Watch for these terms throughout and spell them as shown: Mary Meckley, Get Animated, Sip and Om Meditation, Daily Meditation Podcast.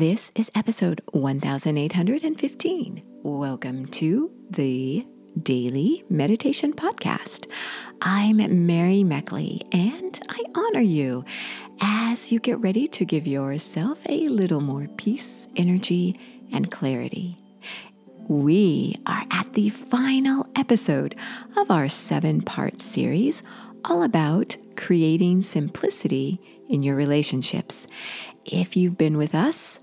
This is episode 1815. Welcome to the Daily Meditation Podcast. I'm Mary Meckley, and I honor you as you get ready to give yourself a little more peace, energy, and clarity. We are at the final episode of our 7-part series all about creating simplicity in your relationships. If you've been with us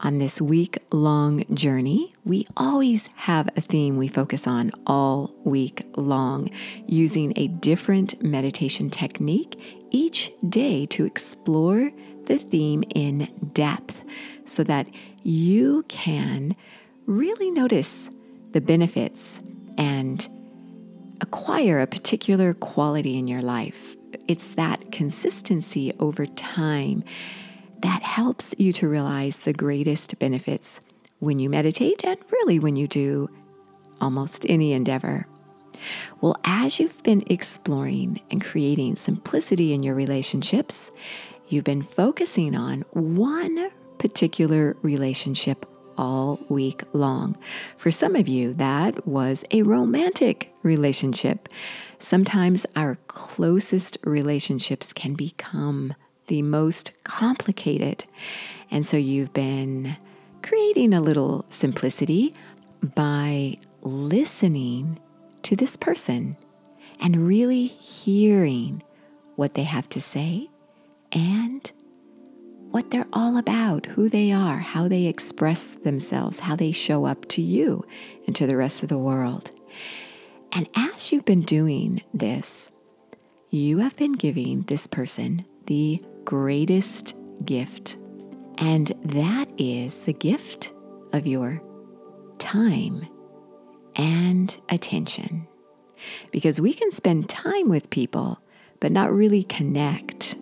on this week-long journey, we always have a theme we focus on all week long, using a different meditation technique each day to explore the theme in depth so that you can really notice the benefits and acquire a particular quality in your life. It's that consistency over time that helps you to realize the greatest benefits when you meditate and really when you do almost any endeavor. Well, as you've been exploring and creating simplicity in your relationships, you've been focusing on one particular relationship all week long. For some of you, that was a romantic relationship. Sometimes our closest relationships can become the most complicated. And so you've been creating a little simplicity by listening to this person and really hearing what they have to say and what they're all about, who they are, how they express themselves, how they show up to you and to the rest of the world. And as you've been doing this, you have been giving this person the greatest gift, and that is the gift of your time and attention. Because we can spend time with people, but not really connect,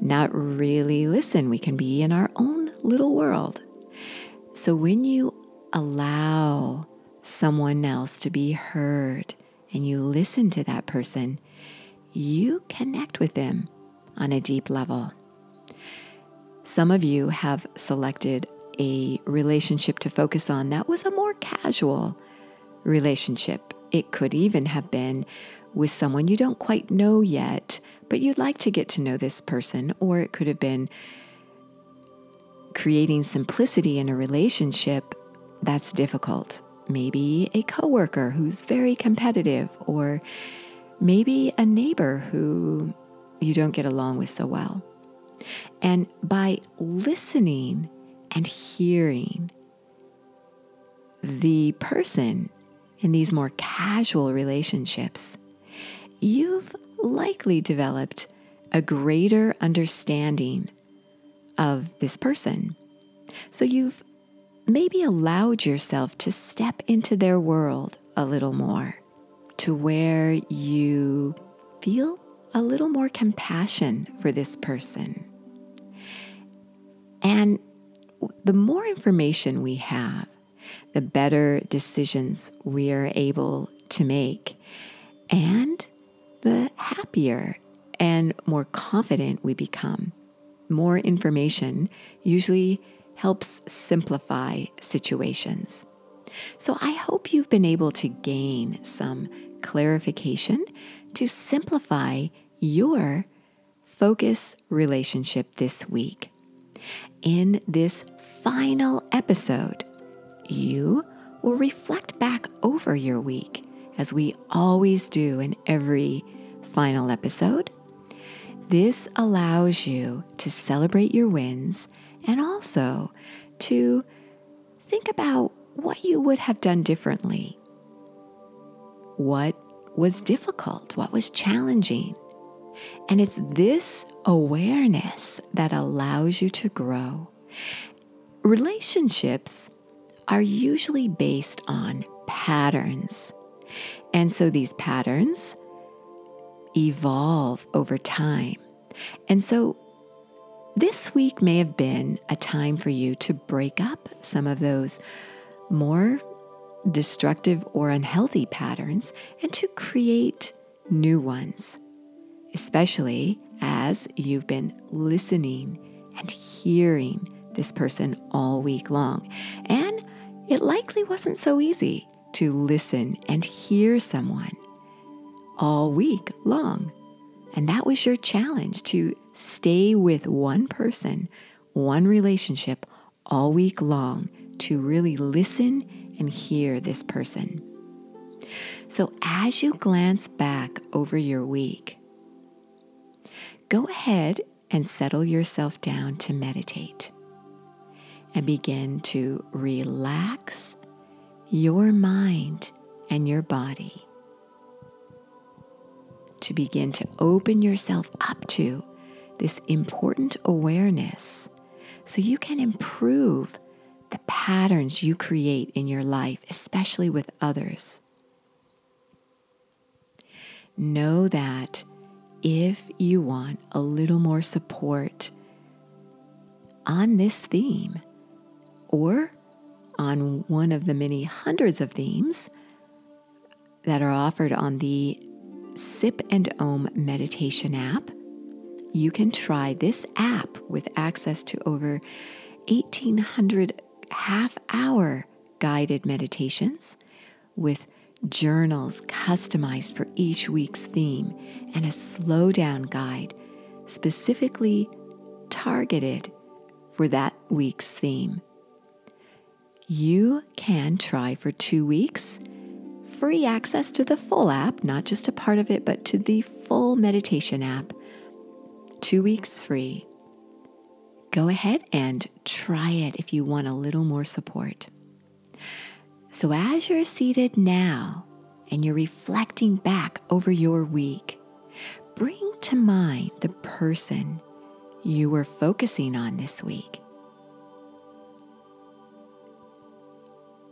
not really listen. We can be in our own little world. So when you allow someone else to be heard and you listen to that person, you connect with them on a deep level. Some of you have selected a relationship to focus on that was a more casual relationship. It could even have been with someone you don't quite know yet, but you'd like to get to know this person, or it could have been creating simplicity in a relationship that's difficult. Maybe a coworker who's very competitive, or maybe a neighbor who you don't get along with so well. And by listening and hearing the person in these more casual relationships, you've likely developed a greater understanding of this person. So you've maybe allowed yourself to step into their world a little more, to where you feel a little more compassion for this person. And the more information we have, the better decisions we are able to make, and the happier and more confident we become. More information usually helps simplify situations. So I hope you've been able to gain some clarification to simplify your focus relationship this week. In this final episode, you will reflect back over your week, as we always do in every final episode. This allows you to celebrate your wins and also to think about what you would have done differently. What was difficult, what was challenging. And it's this awareness that allows you to grow. Relationships are usually based on patterns. And so these patterns evolve over time. And so this week may have been a time for you to break up some of those more destructive or unhealthy patterns and to create new ones, especially as you've been listening and hearing this person all week long. And it likely wasn't so easy to listen and hear someone all week long. And that was your challenge, to stay with one person, one relationship all week long, to really listen and hear this person. So as you glance back over your week, go ahead and settle yourself down to meditate and begin to relax your mind and your body, to begin to open yourself up to this important awareness so you can improve the patterns you create in your life, especially with others. Know that if you want a little more support on this theme or on one of the many hundreds of themes that are offered on the Sip and Om Meditation app, you can try this app with access to over 1,800 half-hour guided meditations with journals customized for each week's theme and a slow down guide specifically targeted for that week's theme. You can try for 2 weeks, free access to the full app, not just a part of it, but to the full meditation app, 2 weeks free. Go ahead and try it if you want a little more support. So as you're seated now and you're reflecting back over your week, bring to mind the person you were focusing on this week.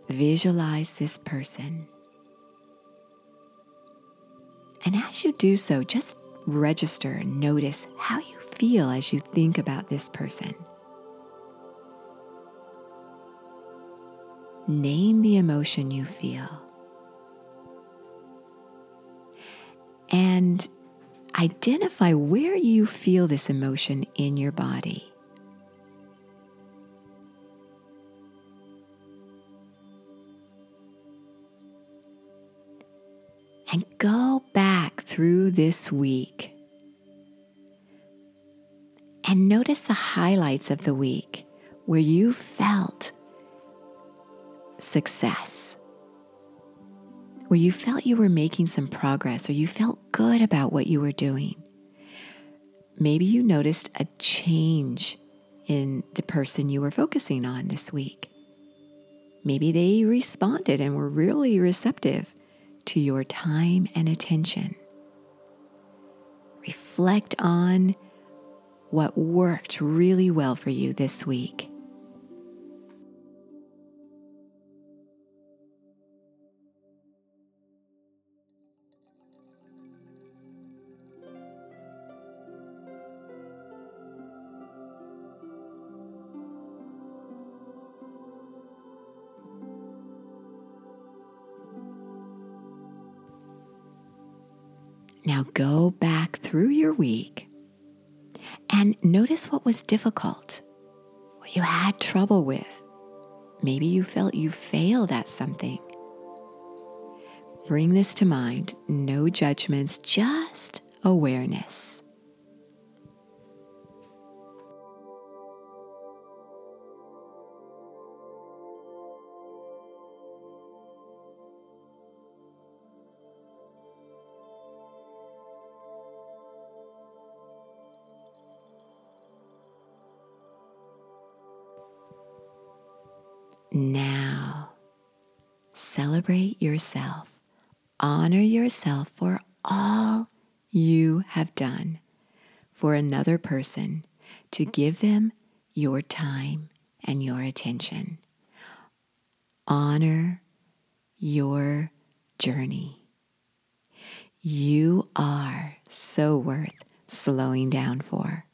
Visualize this person. And as you do so, just register and notice how you feel as you think about this person. Name the emotion you feel. And identify where you feel this emotion in your body. And go back through this week and notice the highlights of the week where you felt success, where you felt you were making some progress, or you felt good about what you were doing. Maybe you noticed a change in the person you were focusing on this week. Maybe they responded and were really receptive to your time and attention. Reflect on what worked really well for you this week. Now go back through your week and notice what was difficult, what you had trouble with. Maybe you felt you failed at something. Bring this to mind. No judgments, just awareness. Now, celebrate yourself. Honor yourself for all you have done for another person, to give them your time and your attention. Honor your journey. You are so worth slowing down for.